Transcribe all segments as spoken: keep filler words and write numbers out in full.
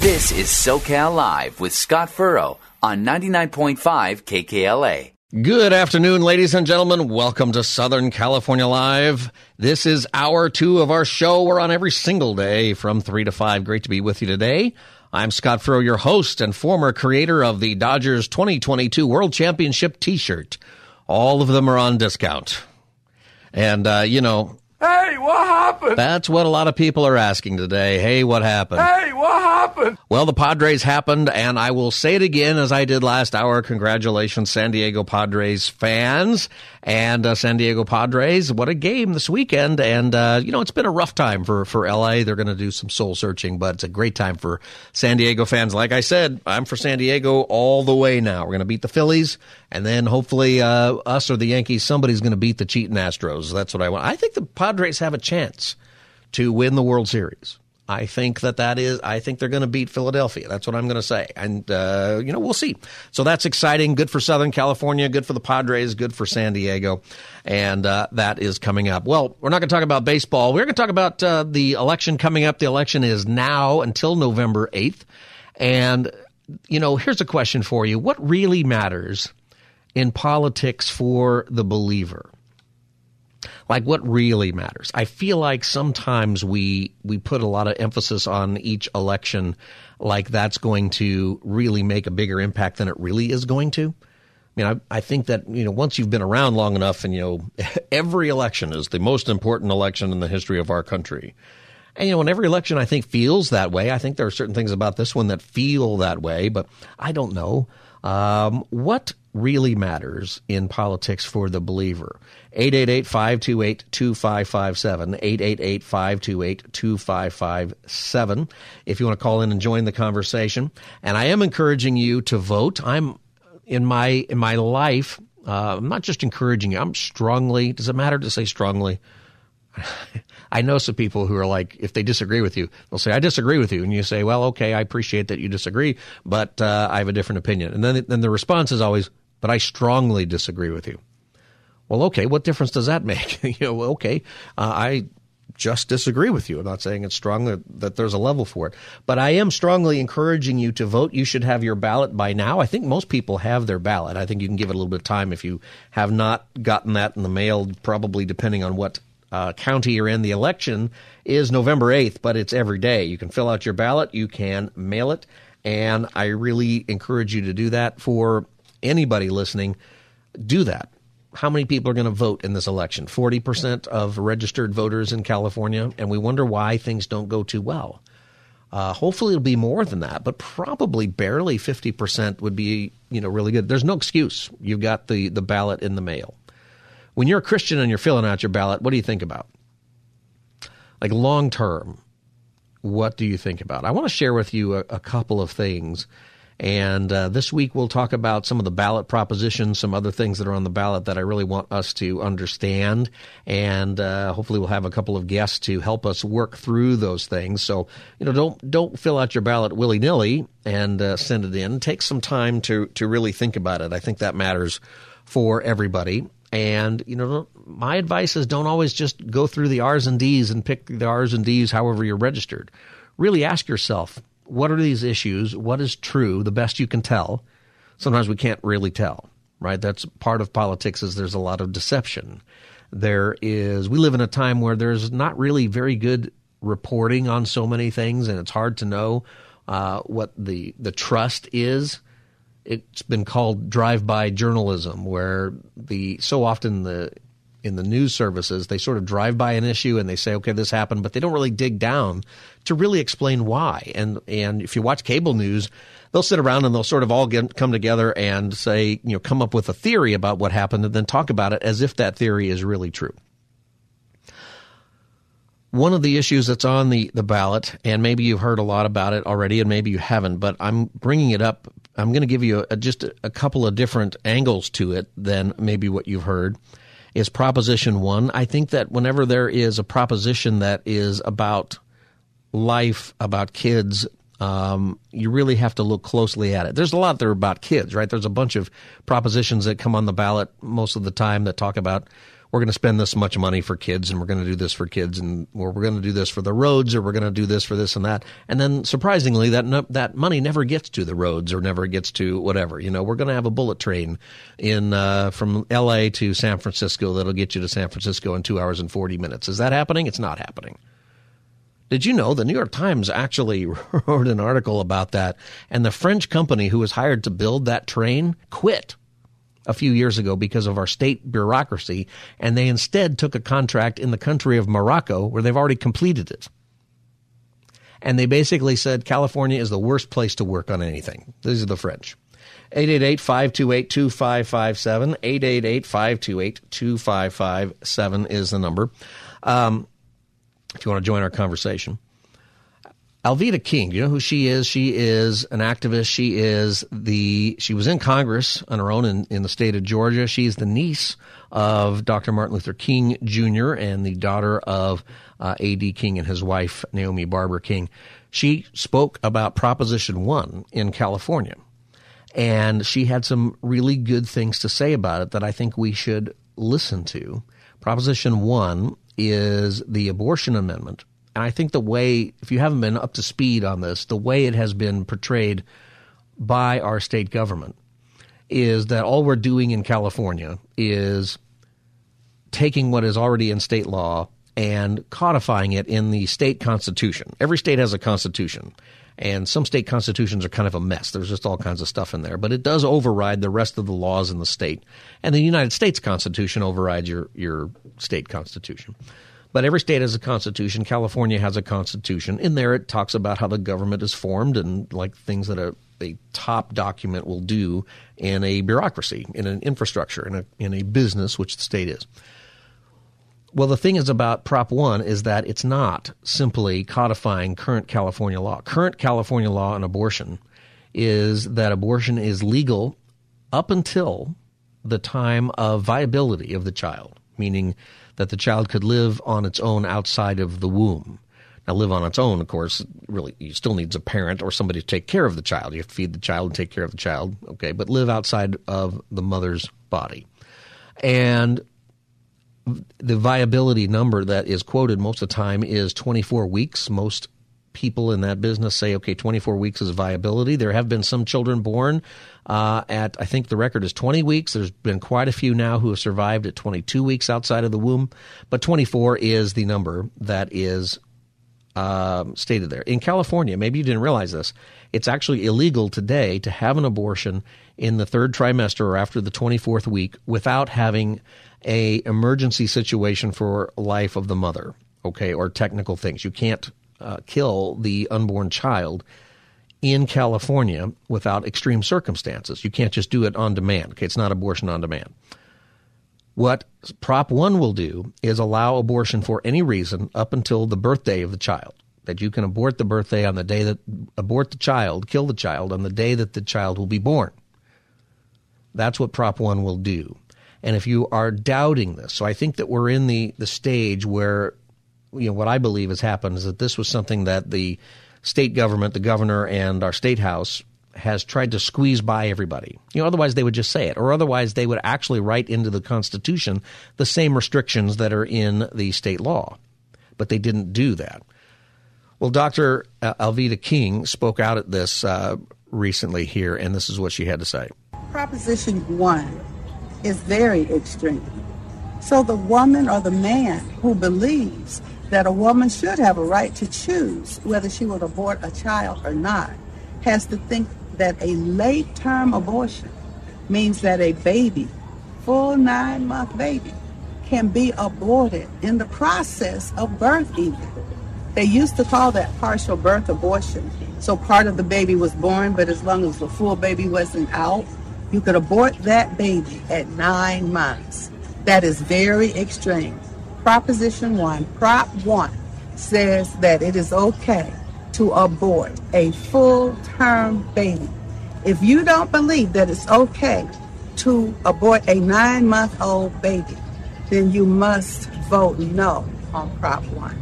This is SoCal Live with Scott Furrow on ninety-nine point five K K L A. Good afternoon, ladies and gentlemen. Welcome to Southern California Live. This is hour two of our show. We're on every single day from three to five. Great to be with you today. I'm Scott Furrow, your host and former creator of the Dodgers twenty twenty-two World Championship t-shirt. All of them are on discount. And, uh, you know... Hey, what happened? That's what a lot of people are asking today. Hey, what happened? Hey, what happened? Well, the Padres happened, and I will say it again as I did last hour. Congratulations, San Diego Padres fans and uh, San Diego Padres. What a game this weekend. And, uh, you know, it's been a rough time for, for L A. They're going to do some soul searching, but it's a great time for San Diego fans. Like I said, I'm for San Diego all the way now. We're going to beat the Phillies, and then hopefully uh, us or the Yankees, somebody's going to beat the cheating Astros. That's what I want. I think the Padres Padres have a chance to win the World Series. I think that that is, I think they're going to beat Philadelphia. That's what I'm going to say. And, uh, you know, we'll see. So that's exciting. Good for Southern California. Good for the Padres. Good for San Diego. And uh, that is coming up. Well, we're not going to talk about baseball. We're going to talk about uh, the election coming up. The election is now until November eighth. And, you know, here's a question for you. What really matters in politics for the believer? Like, what really matters? I feel like sometimes we we put a lot of emphasis on each election, like that's going to really make a bigger impact than it really is going to. I mean, I, I think that, you know, once you've been around long enough and, you know, every election is the most important election in the history of our country. And, you know, in every election, I think, feels that way. I think there are certain things about this one that feel that way, but I don't know. Um, what really matters in politics for the believer? eight eight eight, five two eight, two five five seven, eight eight eight, five two eight, two five five seven, if you want to call in and join the conversation. And I am encouraging you to vote. I'm in my in my life, uh, I'm not just encouraging you, I'm strongly, does it matter to say strongly? I know some people who are like, if they disagree with you, they'll say, I disagree with you. And you say, well, okay, I appreciate that you disagree, but uh, I have a different opinion. And then, then the response is always, but I strongly disagree with you. Well, okay, what difference does that make? you know, okay, uh, I just disagree with you. I'm not saying it's strongly that there's a level for it, but I am strongly encouraging you to vote. You should have your ballot by now. I think most people have their ballot. I think you can give it a little bit of time if you have not gotten that in the mail, probably depending on what Uh, county you're in. The election is November eighth, but it's every day. You can fill out your ballot. You can mail it. And I really encourage you to do that. For anybody listening, do that. How many people are going to vote in this election? forty percent of registered voters in California. And we wonder why things don't go too well. Uh, hopefully it'll be more than that, but probably barely fifty percent would be, you know, really good. There's no excuse. You've got the, the ballot in the mail. When you're a Christian and you're filling out your ballot, what do you think about? Like long term, what do you think about? I want to share with you a, a couple of things. And uh, this week we'll talk about some of the ballot propositions, some other things that are on the ballot that I really want us to understand. And uh, hopefully we'll have a couple of guests to help us work through those things. So, you know, don't don't fill out your ballot willy-nilly and uh, send it in. Take some time to to really think about it. I think that matters for everybody. And, you know, my advice is don't always just go through the R's and D's and pick the R's and D's however you're registered. Really ask yourself, what are these issues? What is true? The best you can tell. Sometimes we can't really tell, right? That's part of politics, is there's a lot of deception. There is, we live in a time where there's not really very good reporting on so many things, and it's hard to know uh, what the, the trust is. It's been called drive-by journalism, where the so often the in the news services, they sort of drive by an issue and they say, okay, this happened, but they don't really dig down to really explain why. And and if you watch cable news, they'll sit around and they'll sort of all get, come together and say, you know, come up with a theory about what happened and then talk about it as if that theory is really true. One of the issues that's on the, the ballot, and maybe you've heard a lot about it already and maybe you haven't, but I'm bringing it up. I'm going to give you a, just a couple of different angles to it than maybe what you've heard, is Proposition one. I think that whenever there is a proposition that is about life, about kids, um, you really have to look closely at it. There's a lot that are about kids, right? There's a bunch of propositions that come on the ballot most of the time that talk about we're going to spend this much money for kids, and we're going to do this for kids, and or we're going to do this for the roads, or we're going to do this for this and that. And then surprisingly, that no, that money never gets to the roads or never gets to whatever. You know, we're going to have a bullet train in uh, from L A to San Francisco that'll get you to San Francisco in two hours and forty minutes. Is that happening? It's not happening. Did you know the New York Times actually wrote an article about that, and the French company who was hired to build that train quit a few years ago because of our state bureaucracy, and they instead took a contract in the country of Morocco where they've already completed it. And they basically said California is the worst place to work on anything. These are the French. eight eight eight, five two eight, two five five seven. eight eight eight, five two eight, two five five seven is the number. Um, if you want to join our conversation. Alveda King, you know who she is? She is an activist. She is the she was in Congress on her own in, in the state of Georgia. She's the niece of Doctor Martin Luther King Junior and the daughter of uh, A D King and his wife, Naomi Barker King. She spoke about Proposition one in California, and she had some really good things to say about it that I think we should listen to. Proposition one is the abortion amendment. And I think the way, if you haven't been up to speed on this, the way it has been portrayed by our state government is that all we're doing in California is taking what is already in state law and codifying it in the state constitution. Every state has a constitution, and some state constitutions are kind of a mess. There's just all kinds of stuff in there. But it does override the rest of the laws in the state. And the United States Constitution overrides your, your state constitution. But every state has a constitution. California has a constitution. In there, it talks about how the government is formed and like things that a, a top document will do in a bureaucracy, in an infrastructure, in a in a business, which the state is. Well, the thing is about Prop one is that it's not simply codifying current California law. Current California law on abortion is that abortion is legal up until the time of viability of the child, meaning that the child could live on its own outside of the womb. Now, live on its own, of course, really, you still needs a parent or somebody to take care of the child. You have to feed the child and take care of the child, okay, but live outside of the mother's body. And the viability number that is quoted most of the time is twenty-four weeks. Most people in that business say, okay, twenty-four weeks is viability. There have been some children born uh, at, I think the record is twenty weeks. There's been quite a few now who have survived at twenty-two weeks outside of the womb, but twenty-four is the number that is uh, stated there. In California, maybe you didn't realize this, it's actually illegal today to have an abortion in the third trimester or after the twenty-fourth week without having a emergency situation for life of the mother, okay, or technical things. You can't Uh, kill the unborn child in California without extreme circumstances. You can't just do it on demand. Okay, it's not abortion on demand. What Prop one will do is allow abortion for any reason up until the birthday of the child, that you can abort the birthday on the day that abort the child, kill the child on the day that the child will be born. That's what Prop one will do. And if you are doubting this, so I think that we're in the, the stage where you know, what I believe has happened is that this was something that the state government, the governor, and our state house has tried to squeeze by everybody. You know, otherwise they would just say it, or otherwise they would actually write into the Constitution the same restrictions that are in the state law. But they didn't do that. Well, Doctor Alveda King spoke out at this uh, recently here, and this is what she had to say. Proposition one is very extreme. So the woman or the man who believes that a woman should have a right to choose whether she would abort a child or not has to think that a late-term abortion means that a baby, full nine-month baby, can be aborted in the process of birth even. They used to call that partial birth abortion. So part of the baby was born, but as long as the full baby wasn't out, you could abort that baby at nine months. That is very extreme. Proposition one, Prop one, says that it is okay to abort a full-term baby. If you don't believe that it's okay to abort a nine-month-old baby, then you must vote no on Prop one.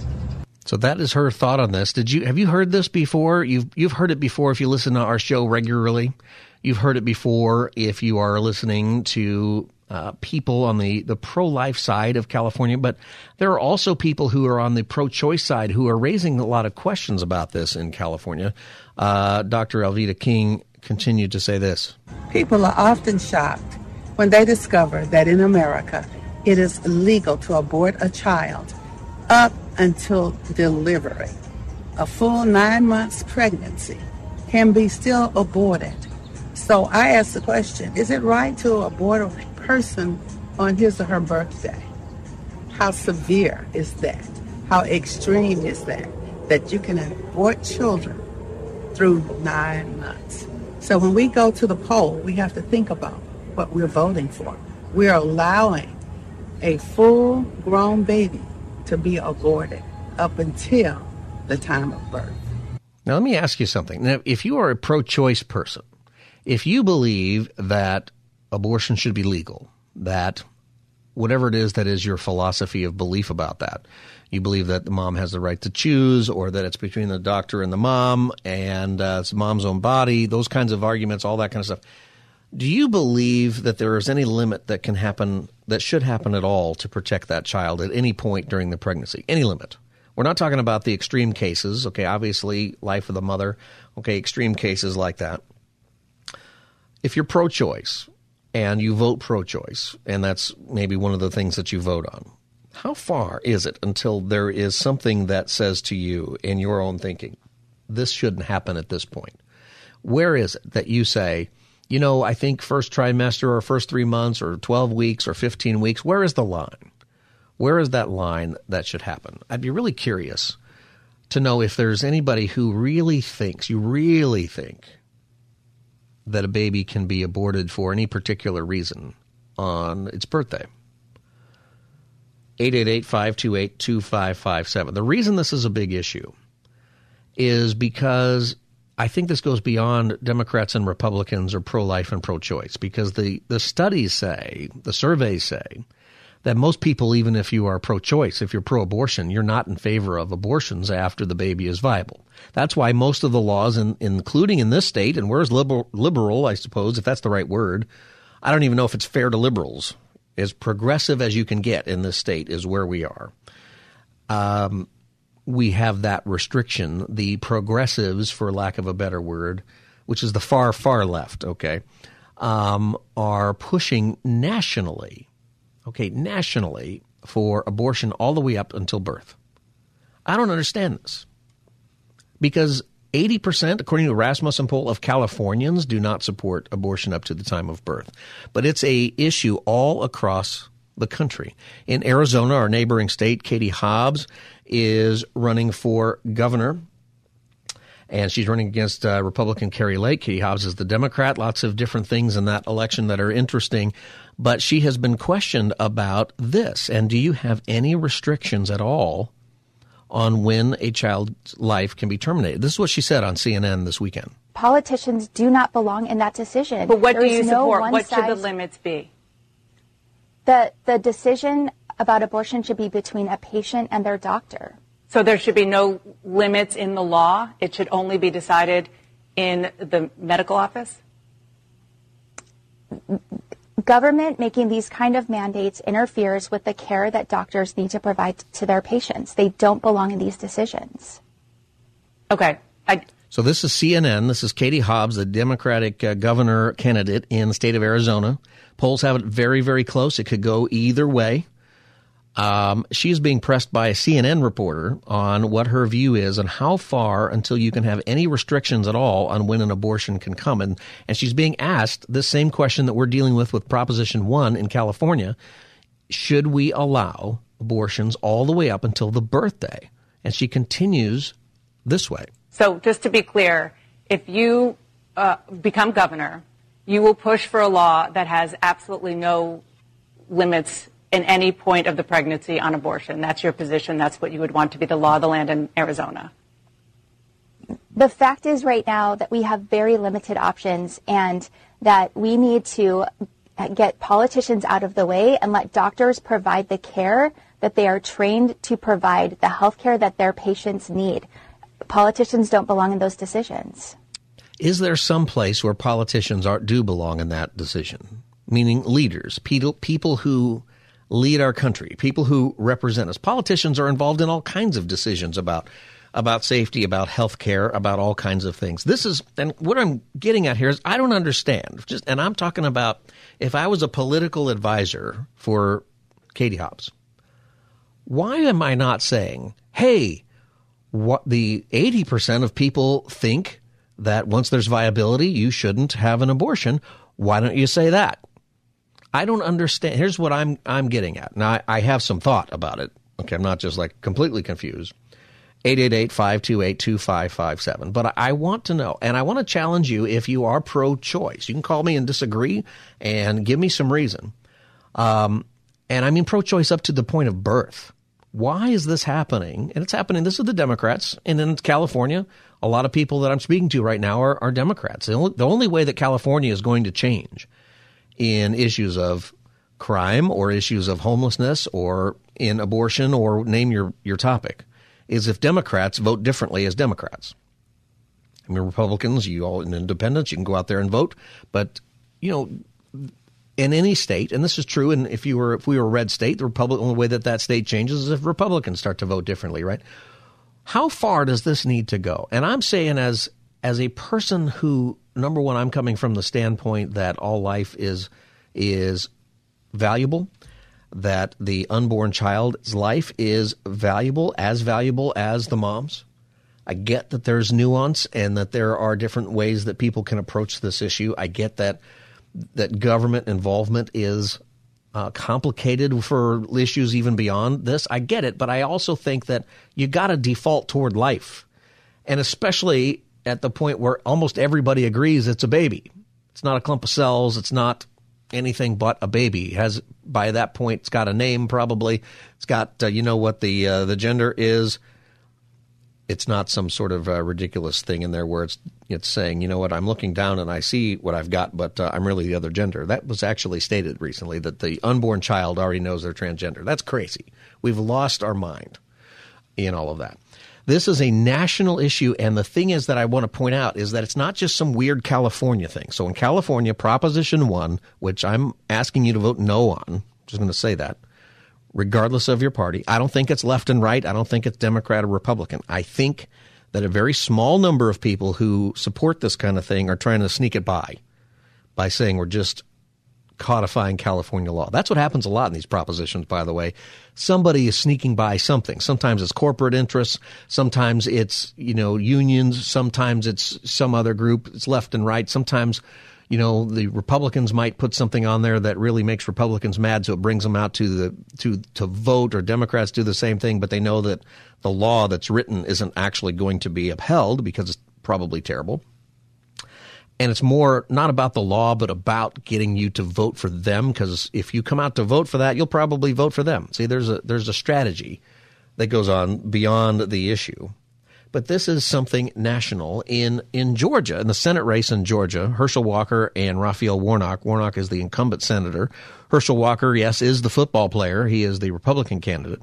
So that is her thought on this. Did you have you heard this before? You've you've heard it before if you listen to our show regularly. You've heard it before if you are listening to uh, people on the, the pro-life side of California. But there are also people who are on the pro-choice side who are raising a lot of questions about this in California. Uh, Doctor Alveda King continued to say this. People are often shocked when they discover that in America it is legal to abort a child up until delivery. A full nine months pregnancy can be still aborted. So I asked the question, is it right to abort a person on his or her birthday? How severe is that? How extreme is that? That you can abort children through nine months. So when we go to the poll, we have to think about what we're voting for. We're allowing a full-grown baby to be aborted up until the time of birth. Now, let me ask you something. Now, if you are a pro-choice person, if you believe that abortion should be legal, that whatever it is that is your philosophy of belief about that, you believe that the mom has the right to choose or that it's between the doctor and the mom and uh, it's mom's own body, those kinds of arguments, all that kind of stuff. Do you believe that there is any limit that can happen, that should happen at all to protect that child at any point during the pregnancy? Any limit. We're not talking about the extreme cases. Okay, obviously, life of the mother. Okay, extreme cases like that. If you're pro-choice and you vote pro-choice, and that's maybe one of the things that you vote on, how far is it until there is something that says to you in your own thinking, this shouldn't happen at this point? Where is it that you say, you know, I think first trimester or first three months or twelve weeks or fifteen weeks, where is the line? Where is that line that should happen? I'd be really curious to know if there's anybody who really thinks, you really think that a baby can be aborted for any particular reason on its birthday. eight eight eight, five two eight, two five five seven. The reason this is a big issue is because I think this goes beyond Democrats and Republicans or pro-life and pro-choice, because the, the studies say, the surveys say, that most people, even if you are pro-choice, if you're pro-abortion, you're not in favor of abortions after the baby is viable. That's why most of the laws, in, including in this state, and we're as liberal, liberal, I suppose, if that's the right word, I don't even know if it's fair to liberals, as progressive as you can get in this state is where we are. Um We have that restriction, the progressives, for lack of a better word, which is the far, far left, okay, um, are pushing nationally, okay, nationally for abortion all the way up until birth. I don't understand this, because eighty percent, according to a Rasmussen poll, of Californians do not support abortion up to the time of birth. But it's a issue all across the country. In Arizona, our neighboring state, Katie Hobbs is running for governor, and she's running against uh, Republican Carrie Lake. Katie Hobbs is the Democrat. Lots of different things in that election that are interesting, but she has been questioned about this. And do you have any restrictions at all on when a child's life can be terminated? This is what she said on C N N this weekend. Politicians do not belong in that decision. But what there do you no support? What should the limits be? The the decision about abortion should be between a patient and their doctor. So there should be no limits in the law? It should only be decided in the medical office? Government making these kind of mandates interferes with the care that doctors need to provide to their patients. They don't belong in these decisions. Okay. I- so this is C N N. This is Katie Hobbs, the Democratic uh, governor candidate in the state of Arizona. Polls have it very, very close. It could go either way. Um, she's being pressed by a C N N reporter on what her view is and how far until you can have any restrictions at all on when an abortion can come. And, and she's being asked this same question that we're dealing with with Proposition one in California. Should we allow abortions all the way up until the birthday? And she continues this way. So just to be clear, if you uh, become governor, you will push for a law that has absolutely no limits in any point of the pregnancy on abortion. That's your position. That's what you would want to be the law of the land in Arizona. The fact is right now that we have very limited options and that we need to get politicians out of the way and let doctors provide the care that they are trained to provide, the health care that their patients need. Politicians don't belong in those decisions. Is there some place where politicians are, do belong in that decision? Meaning leaders, people, people who lead our country, people who represent us. Politicians are involved in all kinds of decisions about about safety, about health care, about all kinds of things. This is, and what I'm getting at here is I don't understand. Just, and I'm talking about if I was a political advisor for Katie Hobbs, why am I not saying, hey, what the eighty percent of people think that once there's viability, you shouldn't have an abortion. Why don't you say that? I don't understand. Here's what I'm I'm getting at. Now, I, I have some thought about it. Okay, I'm not just like completely confused. eight eight eight, five two eight, two five five seven. But I, I want to know, and I want to challenge you if you are pro-choice. You can call me and disagree and give me some reason. Um, and I mean pro-choice up to the point of birth. Why is this happening? And it's happening. This is the Democrats. And in California, a lot of people that I'm speaking to right now are, are Democrats. The only, the only way that California is going to change in issues of crime or issues of homelessness or in abortion or name your, your topic is if Democrats vote differently as Democrats. I mean, Republicans, you all in independents, you can go out there and vote. But, you know, in any state, and this is true, and if you were if we were a red state, the Republic, only way that that state changes is if Republicans start to vote differently, right? How far does this need to go? And I'm saying as as a person who, number one, I'm coming from the standpoint that all life is is valuable, that the unborn child's life is valuable, as valuable as the mom's. I get that there's nuance and that there are different ways that people can approach this issue. I get that that government involvement is uh, complicated for issues even beyond this. I get it, but I also think that you got to default toward life, and especially at the point where almost everybody agrees it's a baby. It's not a clump of cells. It's not anything but a baby. It has, by that point, it's got a name probably. It's got, uh, you know what the uh, the gender is. It's not some sort of uh, ridiculous thing in there where it's it's saying, you know what, I'm looking down and I see what I've got, but uh, I'm really the other gender. That was actually stated recently that the unborn child already knows they're transgender. That's crazy. We've lost our mind in all of that. This is a national issue, and the thing is that I want to point out is that it's not just some weird California thing. So in California, Proposition one, which I'm asking you to vote no on, I'm just going to say that, regardless of your party. I don't think it's left and right. I don't think it's Democrat or Republican. I think that a very small number of people who support this kind of thing are trying to sneak it by, by saying we're just codifying California law. That's what happens a lot in these propositions, by the way. Somebody is sneaking by something. Sometimes it's corporate interests. Sometimes it's, you know, unions. Sometimes it's some other group. It's left and right. Sometimes, you know, the Republicans might put something on there that really makes Republicans mad, so it brings them out to the to to vote, or Democrats do the same thing, but they know that the law that's written isn't actually going to be upheld because it's probably terrible. And it's more not about the law, but about getting you to vote for them, because if you come out to vote for that, you'll probably vote for them. See, there's a there's a strategy that goes on beyond the issue. But this is something national in, in Georgia, in the Senate race in Georgia. Herschel Walker and Raphael Warnock. Warnock is the incumbent senator. Herschel Walker, yes, is the football player. He is the Republican candidate.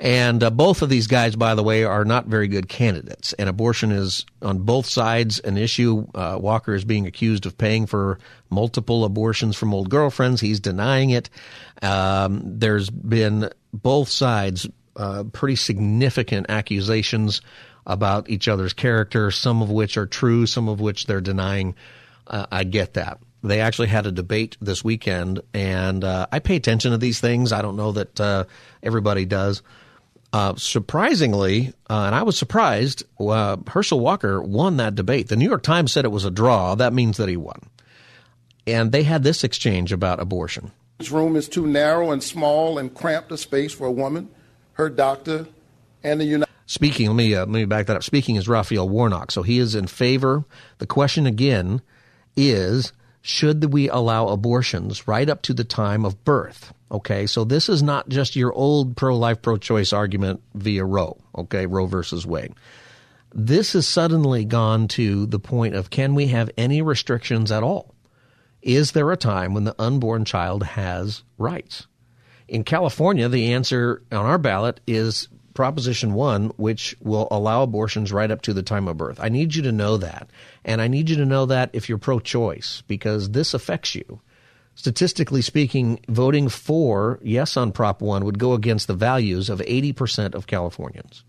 And uh, both of these guys, by the way, are not very good candidates. And abortion is, on both sides, an issue. Uh, Walker is being accused of paying for multiple abortions from old girlfriends. He's denying it. Um, there's been both sides uh, pretty significant accusations about each other's character, some of which are true, some of which they're denying. Uh, I get that. They actually had a debate this weekend, and uh, I pay attention to these things. I don't know that uh, everybody does. Uh, surprisingly, uh, and I was surprised, uh, Herschel Walker won that debate. The New York Times said it was a draw. That means that he won. And they had this exchange about abortion. This room is too narrow and small and cramped a space for a woman, her doctor, and the United States. Speaking, let me, uh, let me back that up. Speaking is Raphael Warnock, so he is in favor. The question again is, should we allow abortions right up to the time of birth? Okay, so this is not just your old pro-life, pro-choice argument via Roe, okay, Roe versus Wade. This has suddenly gone to the point of, can we have any restrictions at all? Is there a time when the unborn child has rights? In California, the answer on our ballot is Proposition one, which will allow abortions right up to the time of birth. I need you to know that, and I need you to know that if you're pro-choice, because this affects you. Statistically speaking, voting for yes on Prop one would go against the values of eighty percent of Californians.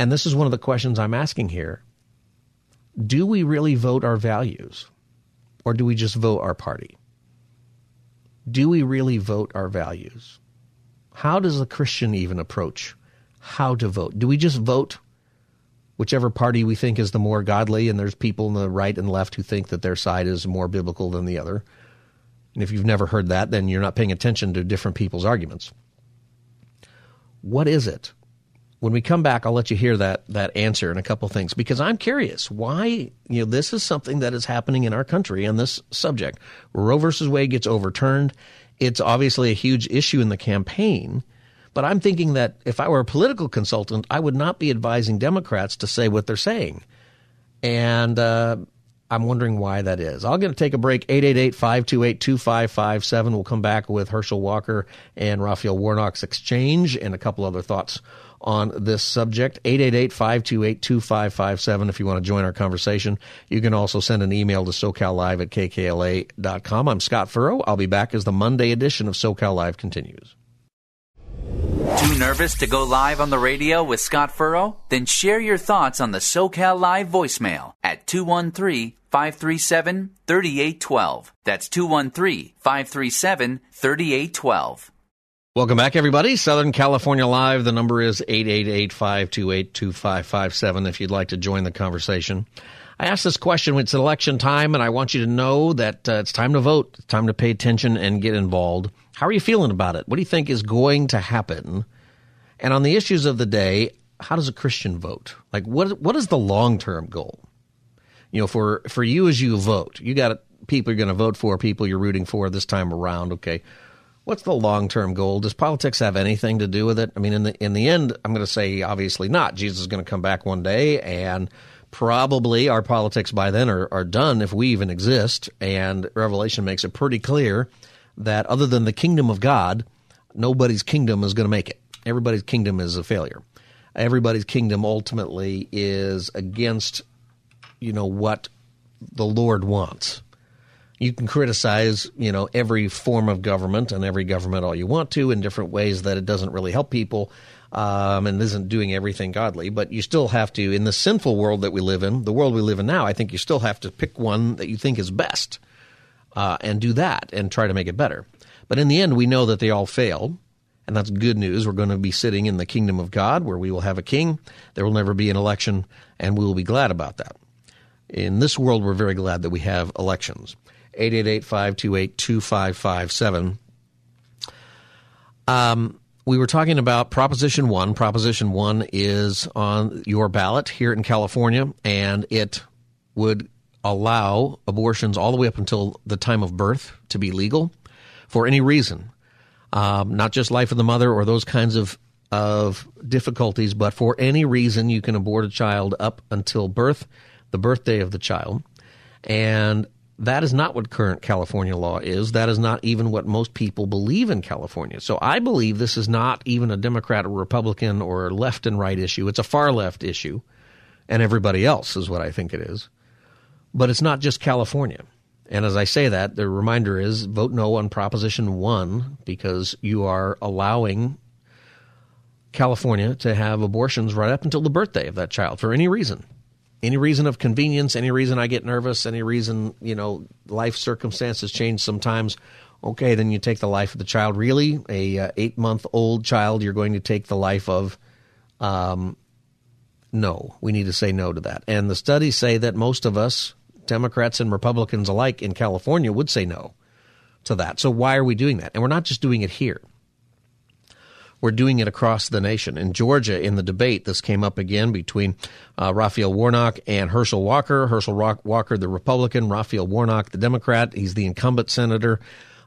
And this is one of the questions I'm asking here. Do we really vote our values, or do we just vote our party? Do we really vote our values? How does a Christian even approach how to vote? Do we just vote whichever party we think is the more godly, and there's people on the right and left who think that their side is more biblical than the other? And if you've never heard that, then you're not paying attention to different people's arguments. What is it? When we come back, I'll let you hear that that answer and a couple things, because I'm curious why, you know, this is something that is happening in our country on this subject. Roe versus Wade gets overturned. It's obviously a huge issue in the campaign. But I'm thinking that if I were a political consultant, I would not be advising Democrats to say what they're saying. And uh, I'm wondering why that is. I'm going to take a break. eight eight eight, five two eight, two five five seven. We'll come back with Herschel Walker and Raphael Warnock's exchange and a couple other thoughts on this subject. Eight eight eight, five two eight, two five five seven if you want to join our conversation. You can also send an email to SoCal Live at K K L A dot com. I'm Scott Furrow. I'll be back as the Monday edition of SoCal Live continues. Too nervous to go live on the radio with Scott Furrow? Then share your thoughts on the SoCal Live voicemail at two one three, five three seven, three eight one two. That's two one three, five three seven, three eight one two. Welcome back, everybody. Southern California Live. The number is eight eight eight, five two eight, two five five seven if you'd like to join the conversation. I asked this question when it's election time, and I want you to know that uh, it's time to vote. It's time to pay attention and get involved. How are you feeling about it? What do you think is going to happen? And on the issues of the day, how does a Christian vote? Like, what what is the long-term goal? You know, for, for you as you vote, you got people you're going to vote for, people you're rooting for this time around, okay? What's the long-term goal? Does politics have anything to do with it? I mean, in the in the end, I'm going to say obviously not. Jesus is going to come back one day, and probably our politics by then are, are done if we even exist. And Revelation makes it pretty clear that other than the kingdom of God, nobody's kingdom is going to make it. Everybody's kingdom is a failure. Everybody's kingdom ultimately is against, you know, what the Lord wants. You can criticize, you know, every form of government and every government all you want to in different ways that it doesn't really help people. Um, and isn't doing everything godly, but you still have to, in the sinful world that we live in, the world we live in now, I think you still have to pick one that you think is best uh, and do that and try to make it better. But in the end, we know that they all fail, and that's good news. We're going to be sitting in the kingdom of God where we will have a king. There will never be an election, and we will be glad about that. In this world, we're very glad that we have elections. eight eight eight, five two eight, two five five seven. Um... We were talking about Proposition one. Proposition one is on your ballot here in California, and it would allow abortions all the way up until the time of birth to be legal for any reason, um, not just life of the mother or those kinds of, of difficulties, but for any reason you can abort a child up until birth, the birthday of the child. And that is not what current California law is. That is not even what most people believe in California. So I believe this is not even a Democrat or Republican or left and right issue. It's a far left issue, and everybody else is what I think it is. But it's not just California. And as I say that, the reminder is vote no on Proposition one because you are allowing California to have abortions right up until the birthday of that child for any reason. Any reason of convenience, any reason I get nervous, any reason, you know, life circumstances change sometimes, okay, then you take the life of the child. Really, a uh, eight-month-old child, you're going to take the life of? Um, no, we need to say no to that. And the studies say that most of us, Democrats and Republicans alike in California, would say no to that. So why are we doing that? And we're not just doing it here. We're doing it across the nation. In Georgia, in the debate, this came up again between uh, Raphael Warnock and Herschel Walker. Herschel Walker, the Republican, Raphael Warnock, the Democrat. He's the incumbent senator.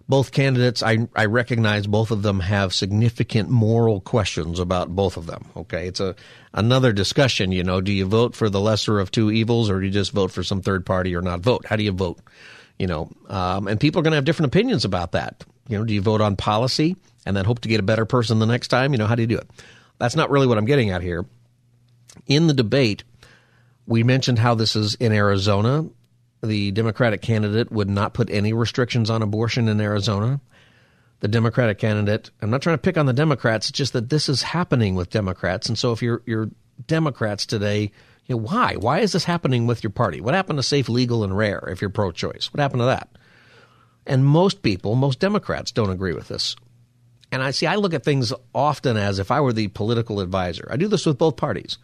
both candidates, I, I recognize both of them have significant moral questions about both of them. Okay, it's a another discussion, you know, do you vote for the lesser of two evils, or do you just vote for some third party or not vote? How do you vote? You know, um, and people are going to have different opinions about that. You know, do you vote on policy and then hope to get a better person the next time? You know, how do you do it? That's not really what I'm getting at here. In the debate, we mentioned how this is in Arizona. The Democratic candidate would not put any restrictions on abortion in Arizona. The Democratic candidate, I'm not trying to pick on the Democrats, it's just that this is happening with Democrats. And so if you're, you're Democrats today, you know, why? Why is this happening with your party? What happened to safe, legal, and rare if you're pro-choice? What happened to that? And most people, most Democrats don't agree with this. And I see, I look at things often as if I were the political advisor. I do this with both parties.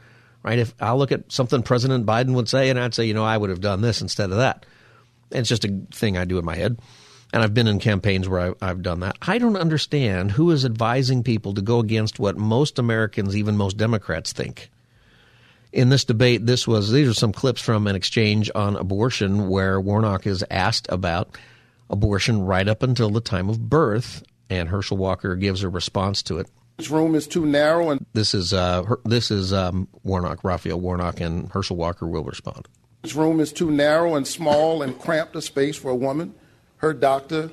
Right? If I look at something President Biden would say, and I'd say, you know, I would have done this instead of that. It's just a thing I do in my head. And I've been in campaigns where I, I've done that. I don't understand who is advising people to go against what most Americans, even most Democrats, think. In this debate, this was these are some clips from an exchange on abortion where Warnock is asked about abortion right up until the time of birth, and Herschel Walker gives a response to it. This room is too narrow. And this is uh, this is um, Warnock, Raphael Warnock, and Herschel Walker will respond. This room is too narrow and small and cramped a space for a woman, her doctor,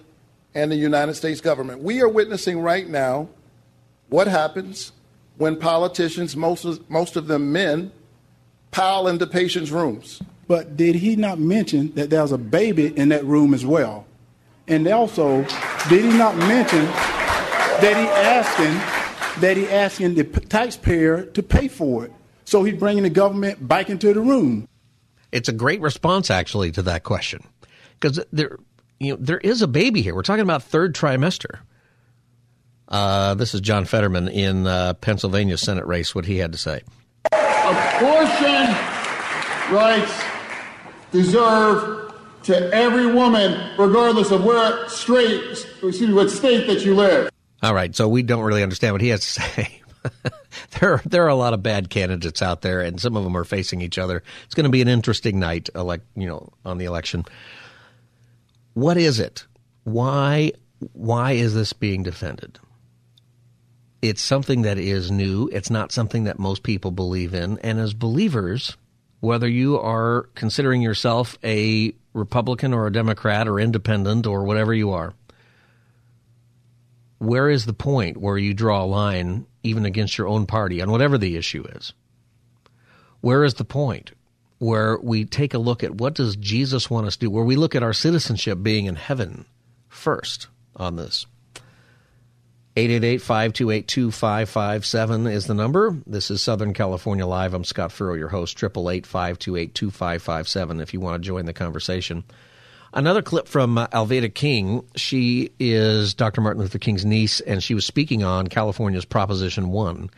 and the United States government. We are witnessing right now what happens when politicians, most of, most of them men, pile into patients' rooms. But did he not mention that there's a baby in that room as well? And also, did he not mention that he asking... that he asking the taxpayer to pay for it. So he's bringing the government back into the room. It's a great response, actually, to that question. Because there, you know, there is a baby here. We're talking about third trimester. Uh, this is John Fetterman in uh, Pennsylvania Senate race, what he had to say. Abortion rights deserve to every woman, regardless of where straight, excuse me, what state that you live. All right, so we don't really understand what he has to say. there, there are a lot of bad candidates out there, and some of them are facing each other. It's going to be an interesting night, elect, you know, on the election. What is it? Why, why is this being defended? It's something that is new. It's not something that most people believe in. And as believers, whether you are considering yourself a Republican or a Democrat or independent or whatever you are, where is the point where you draw a line even against your own party on whatever the issue is? Where is the point where we take a look at what does Jesus want us to do, where we look at our citizenship being in heaven first on this? eight eight eight, five two eight, two five five seven is the number. This is Southern California Live. I'm Scott Furrow, your host, eight eight eight, five two eight, two five five seven if you want to join the conversation. Another clip from uh, Alveda King. She is Doctor Martin Luther King's niece, and she was speaking on California's Proposition one.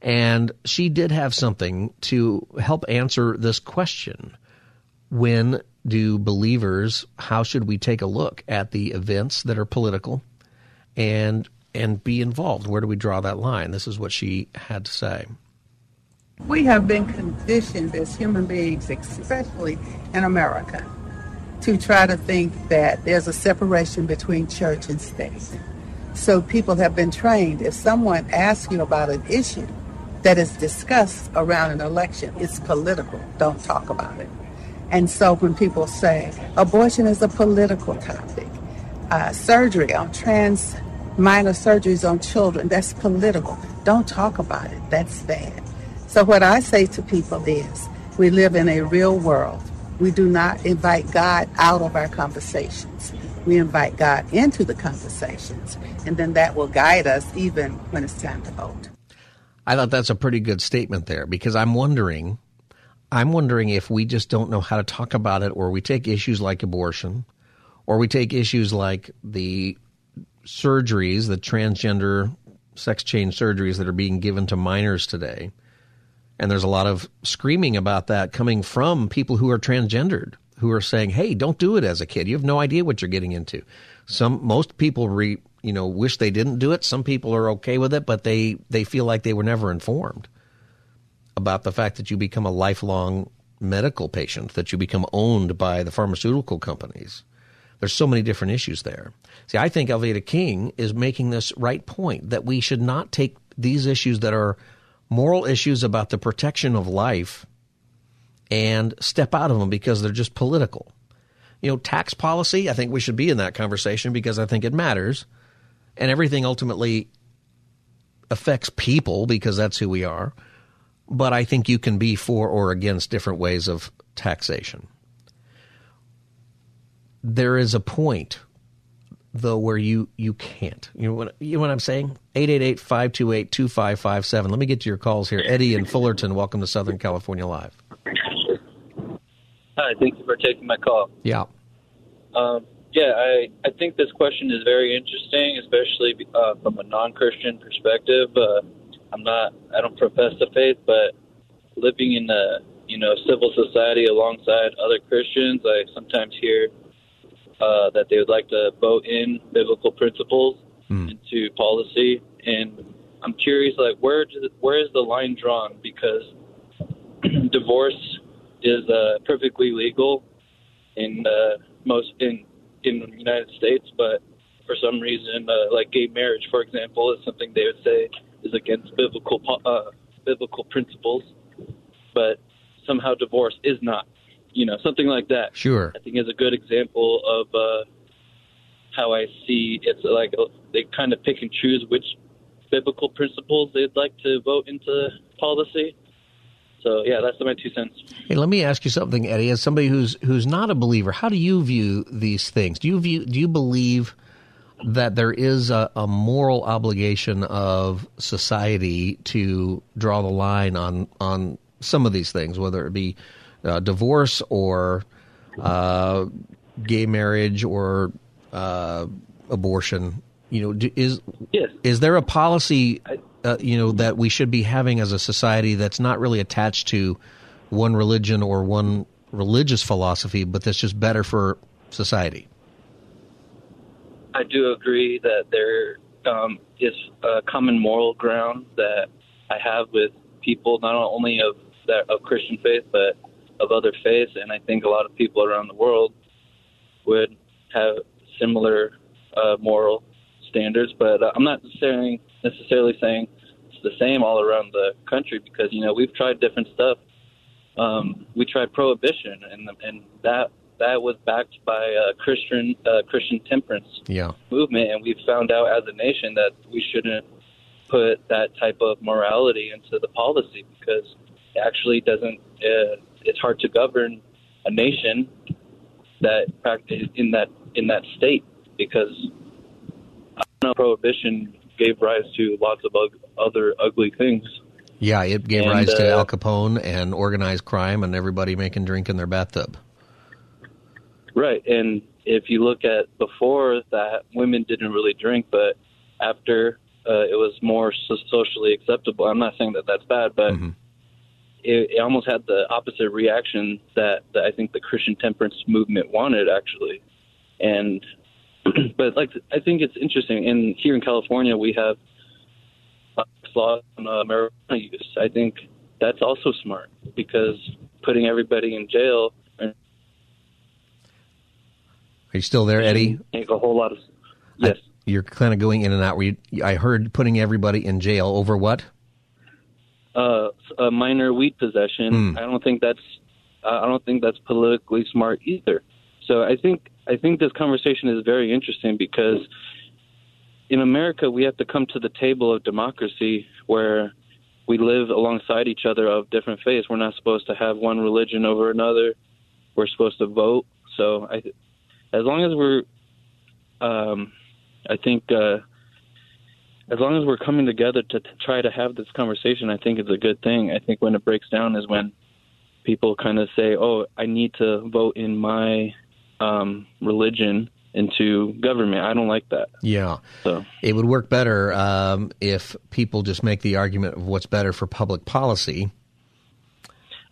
And she did have something to help answer this question. When do believers, how should we take a look at the events that are political and and be involved? Where do we draw that line? This is what she had to say. We have been conditioned as human beings, especially in America, to try to think that there's a separation between church and state. So people have been trained, if someone asks you about an issue that is discussed around an election, it's political, don't talk about it. And so when people say abortion is a political topic, uh, surgery on trans, minor surgeries on children, that's political, don't talk about it, that's bad. So what I say to people is, we live in a real world. We do not invite God out of our conversations. We invite God into the conversations, and then that will guide us even when it's time to vote. I thought that's a pretty good statement there, because I'm wondering, I'm wondering if we just don't know how to talk about it, or we take issues like abortion, or we take issues like the surgeries, the transgender sex change surgeries that are being given to minors today. And there's a lot of screaming about that coming from people who are transgendered, who are saying, hey, don't do it as a kid. You have no idea what you're getting into. Some Most people re, you know, wish they didn't do it. Some people are okay with it, but they, they feel like they were never informed about the fact that you become a lifelong medical patient, that you become owned by the pharmaceutical companies, There's so many different issues there. See, I think Alveda King is making this right point, that we should not take these issues that are moral issues about the protection of life and step out of them because they're just political. You know, tax policy, I think we should be in that conversation because I think it matters. And everything ultimately affects people because that's who we are. But I think you can be for or against different ways of taxation. There is a point, though, where you, you can't. You know what, you know what I'm saying? eight eight eight, five two eight, two five five seven. Let me get to your calls here. Eddie in Fullerton, welcome to Southern California Live. Hi, thank you for taking my call. Yeah. Um, yeah, I, I think this question is very interesting, especially uh, from a non-Christian perspective. Uh, I'm not, I don't profess the faith, but living in a, you know, civil society alongside other Christians, I sometimes hear uh, that they would like to vote in biblical principles mm. into policy. And I'm curious, like, where, do, where is the line drawn? Because divorce is uh, perfectly legal in uh, most, in, in the United States, but for some reason, uh, like gay marriage, for example, is something they would say is against biblical uh, biblical principles, but somehow divorce is not, you know, something like that. Sure. I think is a good example of uh, how I see it's like they kind of pick and choose which biblical principles they'd like to vote into policy. So, yeah, that's my two cents. Hey, let me ask you something, Eddie. As somebody who's who's not a believer, how do you view these things? Do you view, do you believe that there is a, a moral obligation of society to draw the line on, on some of these things, whether it be uh, divorce or uh, gay marriage or uh, abortion? You know, do, is yes. is there a policy, uh, you know, that we should be having as a society that's not really attached to one religion or one religious philosophy, but that's just better for society? I do agree that there um, is a common moral ground that I have with people, not only of that, of Christian faith, but of other faiths. And I think a lot of people around the world would have similar uh, moral standards. But uh, I'm not necessarily, necessarily saying it's the same all around the country because, you know, we've tried different stuff. Um, we tried prohibition and and that. That was backed by a Christian uh, Christian temperance yeah. movement, and we found out as a nation that we shouldn't put that type of morality into the policy because it actually doesn't. Uh, it's hard to govern a nation that practice in that in that state because I don't know, prohibition gave rise to lots of ug- other ugly things. Yeah, it gave and, rise uh, to Al Capone and organized crime and everybody making drink in their bathtub. Right, and if you look at before that, women didn't really drink, but after uh, it was more so socially acceptable. I'm not saying that that's bad, but mm-hmm. it, it almost had the opposite reaction that, that I think the Christian temperance movement wanted, actually. And but like I think it's interesting. And here in California, we have laws on uh, marijuana use. I think that's also smart because putting everybody in jail. Are you still there, Eddie? Make a whole lot of yes. I, you're kind of going in and out. You, I heard putting everybody in jail over what? Uh, a minor weed possession. Mm. I don't think that's. Uh, I don't think that's politically smart either. So I think I think this conversation is very interesting because in America we have to come to the table of democracy where we live alongside each other of different faiths. We're not supposed to have one religion over another. We're supposed to vote. So I. As long as we're, um, I think, uh, as long as we're coming together to t- try to have this conversation, I think it's a good thing. I think when it breaks down is when people kind of say, oh, I need to vote in my um, religion into government. I don't like that. Yeah. So it would work better um, if people just make the argument of what's better for public policy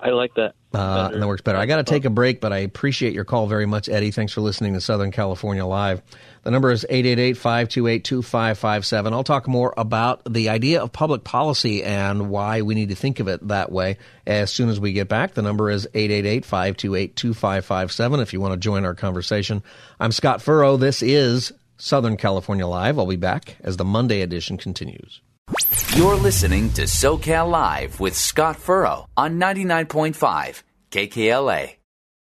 I like that. Uh, and that works better. I got to take a break, but I appreciate your call very much, Eddie. Thanks for listening to Southern California Live. The number is eight eight eight, five two eight, two five five seven. I'll talk more about the idea of public policy and why we need to think of it that way as soon as we get back. The number is eight eight eight, five two eight, two five five seven if you want to join our conversation. I'm Scott Furrow. This is Southern California Live. I'll be back as the Monday edition continues. You're listening to SoCal Live with Scott Furrow on ninety-nine point five K K L A.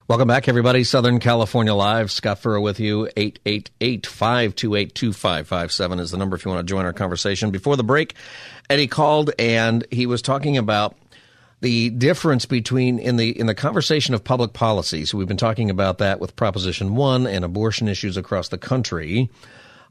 Welcome back, everybody. Southern California Live. Scott Furrow with you. eight eight eight, five two eight, two five five seven is the number if you want to join our conversation. Before the break, Eddie called and he was talking about the difference between in the in the conversation of public policy. So we've been talking about that with Proposition one and abortion issues across the country.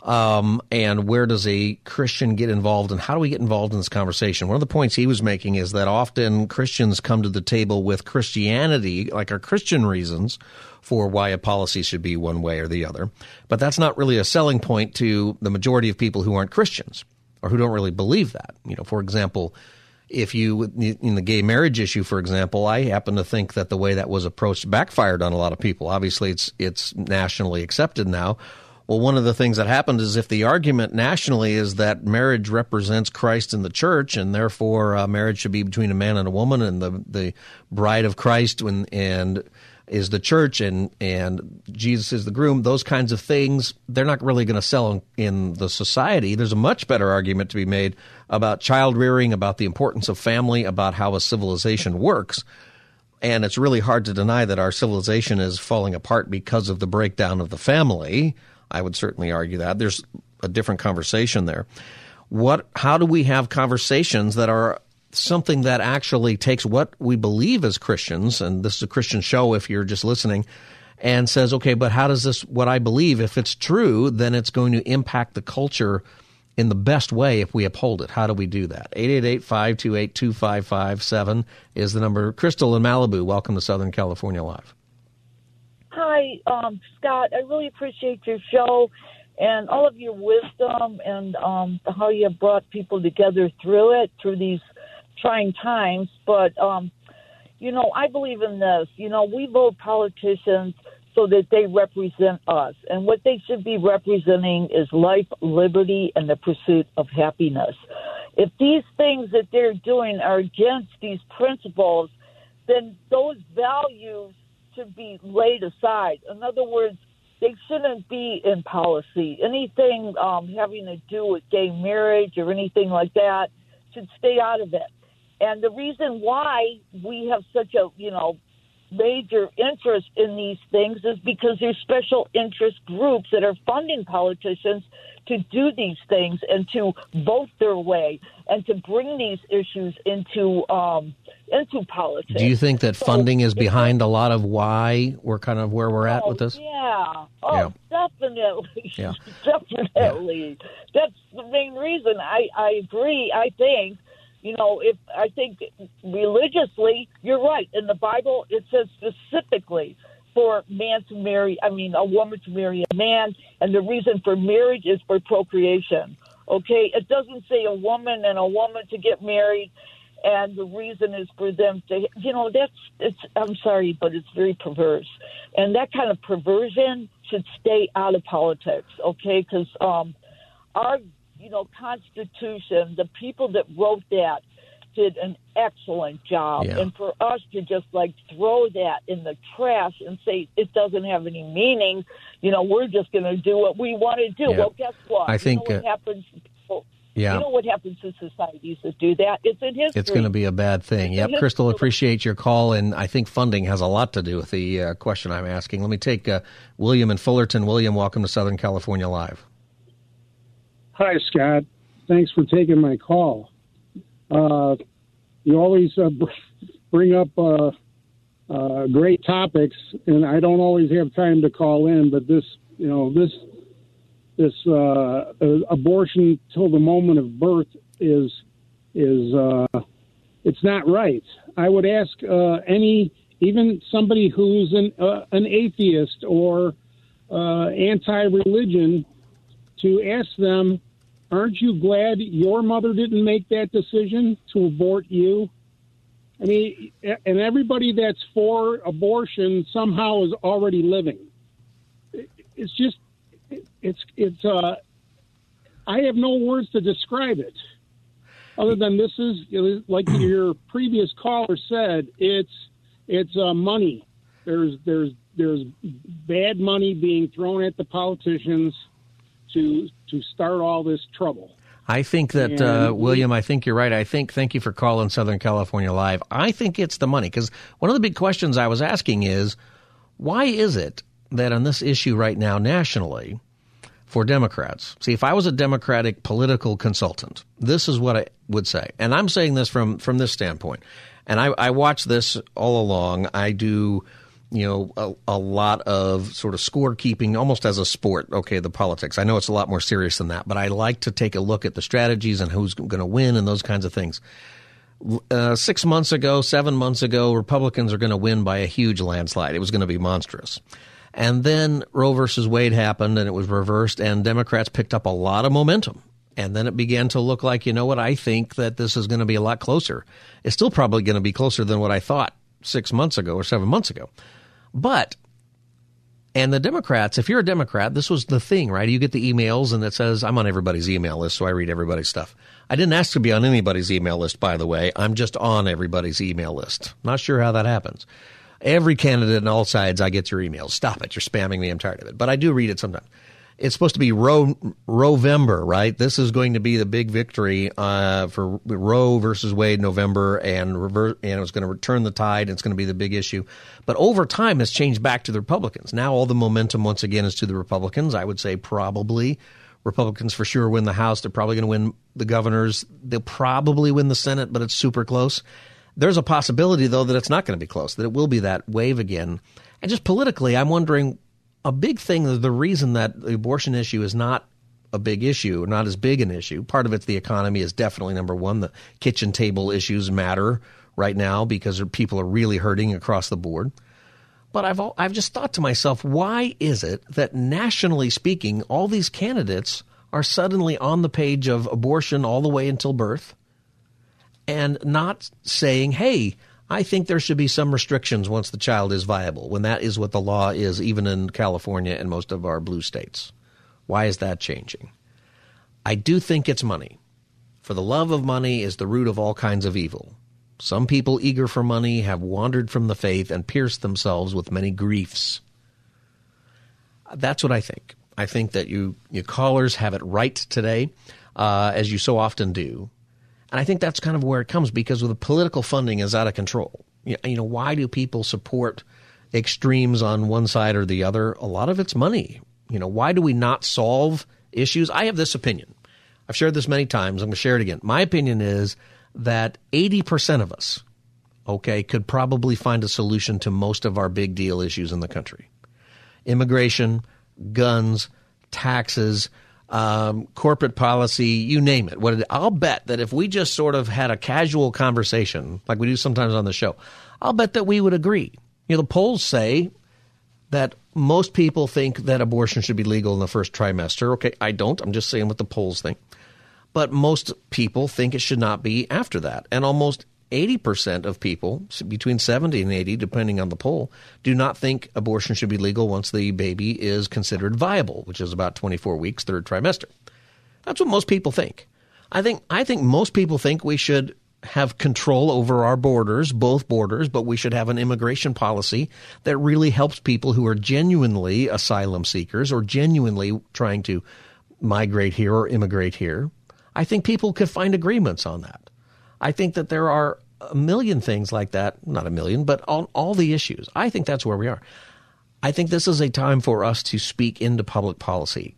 Um, and where does a Christian get involved, and how do we get involved in this conversation? One of the points he was making is that often Christians come to the table with Christianity, like our Christian reasons for why a policy should be one way or the other. But that's not really a selling point to the majority of people who aren't Christians or who don't really believe that. You know, for example, if you in the gay marriage issue, for example, I happen to think that the way that was approached backfired on a lot of people. Obviously, it's it's nationally accepted now. Well, one of the things that happened is if the argument nationally is that marriage represents Christ in the church and therefore uh, marriage should be between a man and a woman and the, the bride of Christ and, and is the church and, and Jesus is the groom, those kinds of things, they're not really going to sell in, in the society. There's a much better argument to be made about child rearing, about the importance of family, about how a civilization works. And it's really hard to deny that our civilization is falling apart because of the breakdown of the family. I would certainly argue that. There's a different conversation there. What? How do we have conversations that are something that actually takes what we believe as Christians, and this is a Christian show if you're just listening, and says, okay, but how does this, what I believe, if it's true, then it's going to impact the culture in the best way if we uphold it. How do we do that? eight eight eight, five two eight, two five five seven is the number. Crystal in Malibu, welcome to Southern California Live. Hi, um, Scott. I really appreciate your show and all of your wisdom and um, how you have brought people together through it, through these trying times. But, um, you know, I believe in this. You know, we vote politicians so that they represent us. And what they should be representing is life, liberty, and the pursuit of happiness. If these things that they're doing are against these principles, then those values should be laid aside. In other words, they shouldn't be in policy. Anything um, having to do with gay marriage or anything like that should stay out of it. And the reason why we have such a, you know, major interest in these things is because there's special interest groups that are funding politicians to do these things and to vote their way and to bring these issues into um, into politics. Do you think that so, funding is behind a lot of why we're kind of where we're at oh, with this? Yeah. Oh, yeah. Definitely. Yeah. Definitely. Yeah. That's the main reason. I, I agree, I think. You know, if I think religiously, you're right. In the Bible, it says specifically for man to marry, I mean, a woman to marry a man, and the reason for marriage is for procreation, okay? It doesn't say a woman and a woman to get married, and the reason is for them to, you know, that's, it's. I'm sorry, but it's very perverse. And that kind of perversion should stay out of politics, okay? Because um, our You know, Constitution, the people that wrote that did an excellent job. Yeah. And for us to just, like, throw that in the trash and say it doesn't have any meaning, you know, we're just going to do what we want to do. Yeah. Well, guess what? I think, you know what uh, happens to people? Yeah. You know what happens to societies that do that? It's in history. It's going to be a bad thing. Yep, Crystal, appreciate your call, and I think funding has a lot to do with the uh, question I'm asking. Let me take uh, William in Fullerton. William, welcome to Southern California Live. Hi, Scott. Thanks for taking my call. Uh, you always uh, bring up uh, uh, great topics, and I don't always have time to call in. But this, you know, this this uh, abortion till the moment of birth is is uh, it's not right. I would ask uh, any, even somebody who's an uh, an atheist or uh, anti-religion, to ask them, aren't you glad your mother didn't make that decision to abort you? I mean, and everybody that's for abortion somehow is already living. It's just, it's, it's, uh, I have no words to describe it other than this is, like your previous caller said, it's, it's uh, money. There's, there's, there's bad money being thrown at the politicians to, to start all this trouble. I think that, uh, William, I think you're right. I think, thank you for calling Southern California Live. I think it's the money, because one of the big questions I was asking is, why is it that on this issue right now nationally for Democrats, see, if I was a Democratic political consultant, this is what I would say. And I'm saying this from, from this standpoint. And I, I watch this all along. I do, you know, a, a lot of sort of scorekeeping almost as a sport. Okay, the politics. I know it's a lot more serious than that, but I like to take a look at the strategies and who's going to win and those kinds of things. Uh, six months ago, seven months ago, Republicans are going to win by a huge landslide. It was going to be monstrous. And then Roe versus Wade happened and it was reversed and Democrats picked up a lot of momentum. And then it began to look like, you know what, I think that this is going to be a lot closer. It's still probably going to be closer than what I thought six months ago or seven months ago. But, and the Democrats, if you're a Democrat, this was the thing, right? You get the emails and it says, I'm on everybody's email list, so I read everybody's stuff. I didn't ask to be on anybody's email list, by the way. I'm just on everybody's email list. Not sure how that happens. Every candidate on all sides, I get your emails. Stop it. You're spamming me. I'm tired of it. But I do read it sometimes. It's supposed to be Roe, Roe-vember, right? This is going to be the big victory uh, for Roe versus Wade November, and reverse, and it's going to return the tide. It's going to be the big issue. But over time, it's changed back to the Republicans. Now all the momentum, once again, is to the Republicans. I would say probably Republicans for sure win the House. They're probably going to win the governors. They'll probably win the Senate, but it's super close. There's a possibility, though, that it's not going to be close, that it will be that wave again. And just politically, I'm wondering – a big thing, the reason that the abortion issue is not a big issue, not as big an issue, part of it's the economy is definitely number one. The kitchen table issues matter right now because people are really hurting across the board. But I've all, I've just thought to myself, why is it that nationally speaking, all these candidates are suddenly on the page of abortion all the way until birth and not saying, hey, I think there should be some restrictions once the child is viable, when that is what the law is, even in California and most of our blue states. Why is that changing? I do think it's money. For the love of money is the root of all kinds of evil. Some people eager for money have wandered from the faith and pierced themselves with many griefs. That's what I think. I think that you, you callers have it right today, uh, as you so often do. And I think that's kind of where it comes, because the political funding is out of control. You know, why do people support extremes on one side or the other? A lot of it's money. You know, why do we not solve issues? I have this opinion. I've shared this many times. I'm going to share it again. My opinion is that eighty percent of us, okay, could probably find a solution to most of our big deal issues in the country. Immigration, guns, taxes, Um, corporate policy, you name it. What, I'll bet that if we just sort of had a casual conversation, like we do sometimes on the show, I'll bet that we would agree. You know, the polls say that most people think that abortion should be legal in the first trimester. Okay, I don't. I'm just saying what the polls think. But most people think it should not be after that. And almost eighty percent of people, between seventy and eighty, depending on the poll, do not think abortion should be legal once the baby is considered viable, which is about twenty-four weeks, third trimester. That's what most people think. I think I think most people think we should have control over our borders, both borders, but we should have an immigration policy that really helps people who are genuinely asylum seekers or genuinely trying to migrate here or immigrate here. I think people could find agreements on that. I think that there are a million things like that, not a million, but on all the issues. I think that's where we are. I think this is a time for us to speak into public policy.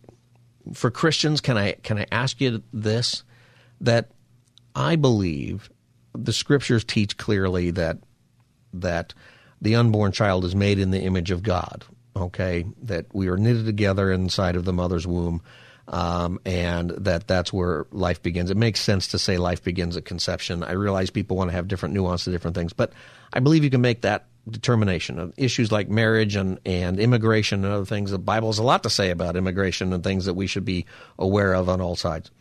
For Christians, can I can I ask you this? That I believe the scriptures teach clearly that that the unborn child is made in the image of God, okay? That we are knitted together inside of the mother's womb. Um, and that that's where life begins. It makes sense to say life begins at conception. I realize people want to have different nuance to different things, but I believe you can make that determination of issues like marriage and, and immigration and other things. The Bible has a lot to say about immigration and things that we should be aware of on all sides.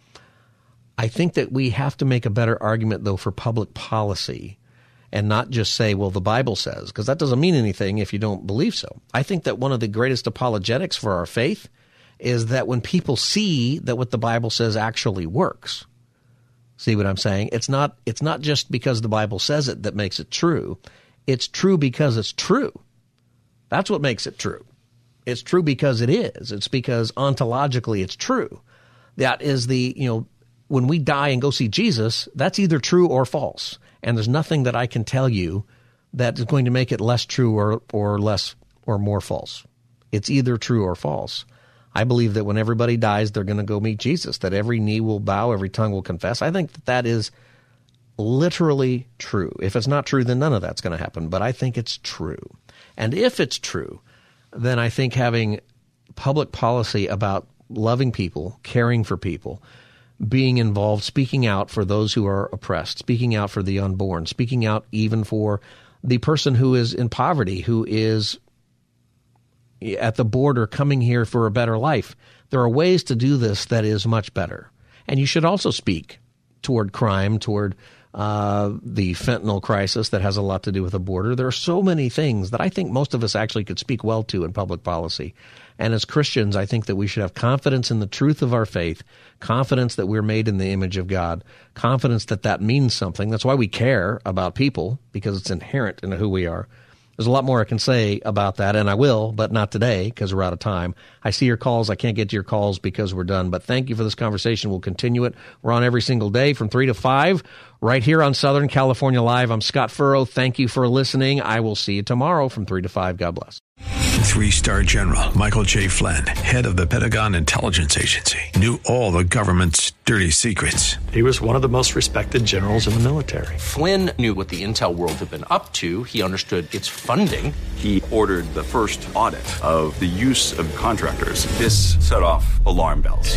I think that we have to make a better argument, though, for public policy and not just say, well, the Bible says, because that doesn't mean anything if you don't believe so. I think that one of the greatest apologetics for our faith is that when people see that what the Bible says actually works. See what I'm saying? It's not, it's not just because the Bible says it that makes it true. It's true because it's true. That's what makes it true. It's true because it is. It's because ontologically it's true. That is the, you know, when we die and go see Jesus, that's either true or false. And there's nothing that I can tell you that is going to make it less true or, or less or more false. It's either true or false. I believe that when everybody dies, they're going to go meet Jesus, that every knee will bow, every tongue will confess. I think that that is literally true. If it's not true, then none of that's going to happen. But I think it's true. And if it's true, then I think having public policy about loving people, caring for people, being involved, speaking out for those who are oppressed, speaking out for the unborn, speaking out even for the person who is in poverty, who is at the border coming here for a better life. There are ways to do this that is much better. And you should also speak toward crime, toward uh, the fentanyl crisis that has a lot to do with the border. There are so many things that I think most of us actually could speak well to in public policy. And as Christians, I think that we should have confidence in the truth of our faith, confidence that we're made in the image of God, confidence that that means something. That's why we care about people, because it's inherent in who we are. There's a lot more I can say about that, and I will, but not today because we're out of time. I see your calls. I can't get to your calls because we're done, but thank you for this conversation. We'll continue it. We're on every single day from three to five right here on Southern California Live. I'm Scott Furrow. Thank you for listening. I will see you tomorrow from three to five. God bless. Three-star general Michael J. Flynn, head of the Pentagon Intelligence Agency, knew all the government's dirty secrets. He was one of the most respected generals in the military. Flynn knew what the intel world had been up to. He understood its funding. He ordered the first audit of the use of contractors. This set off alarm bells.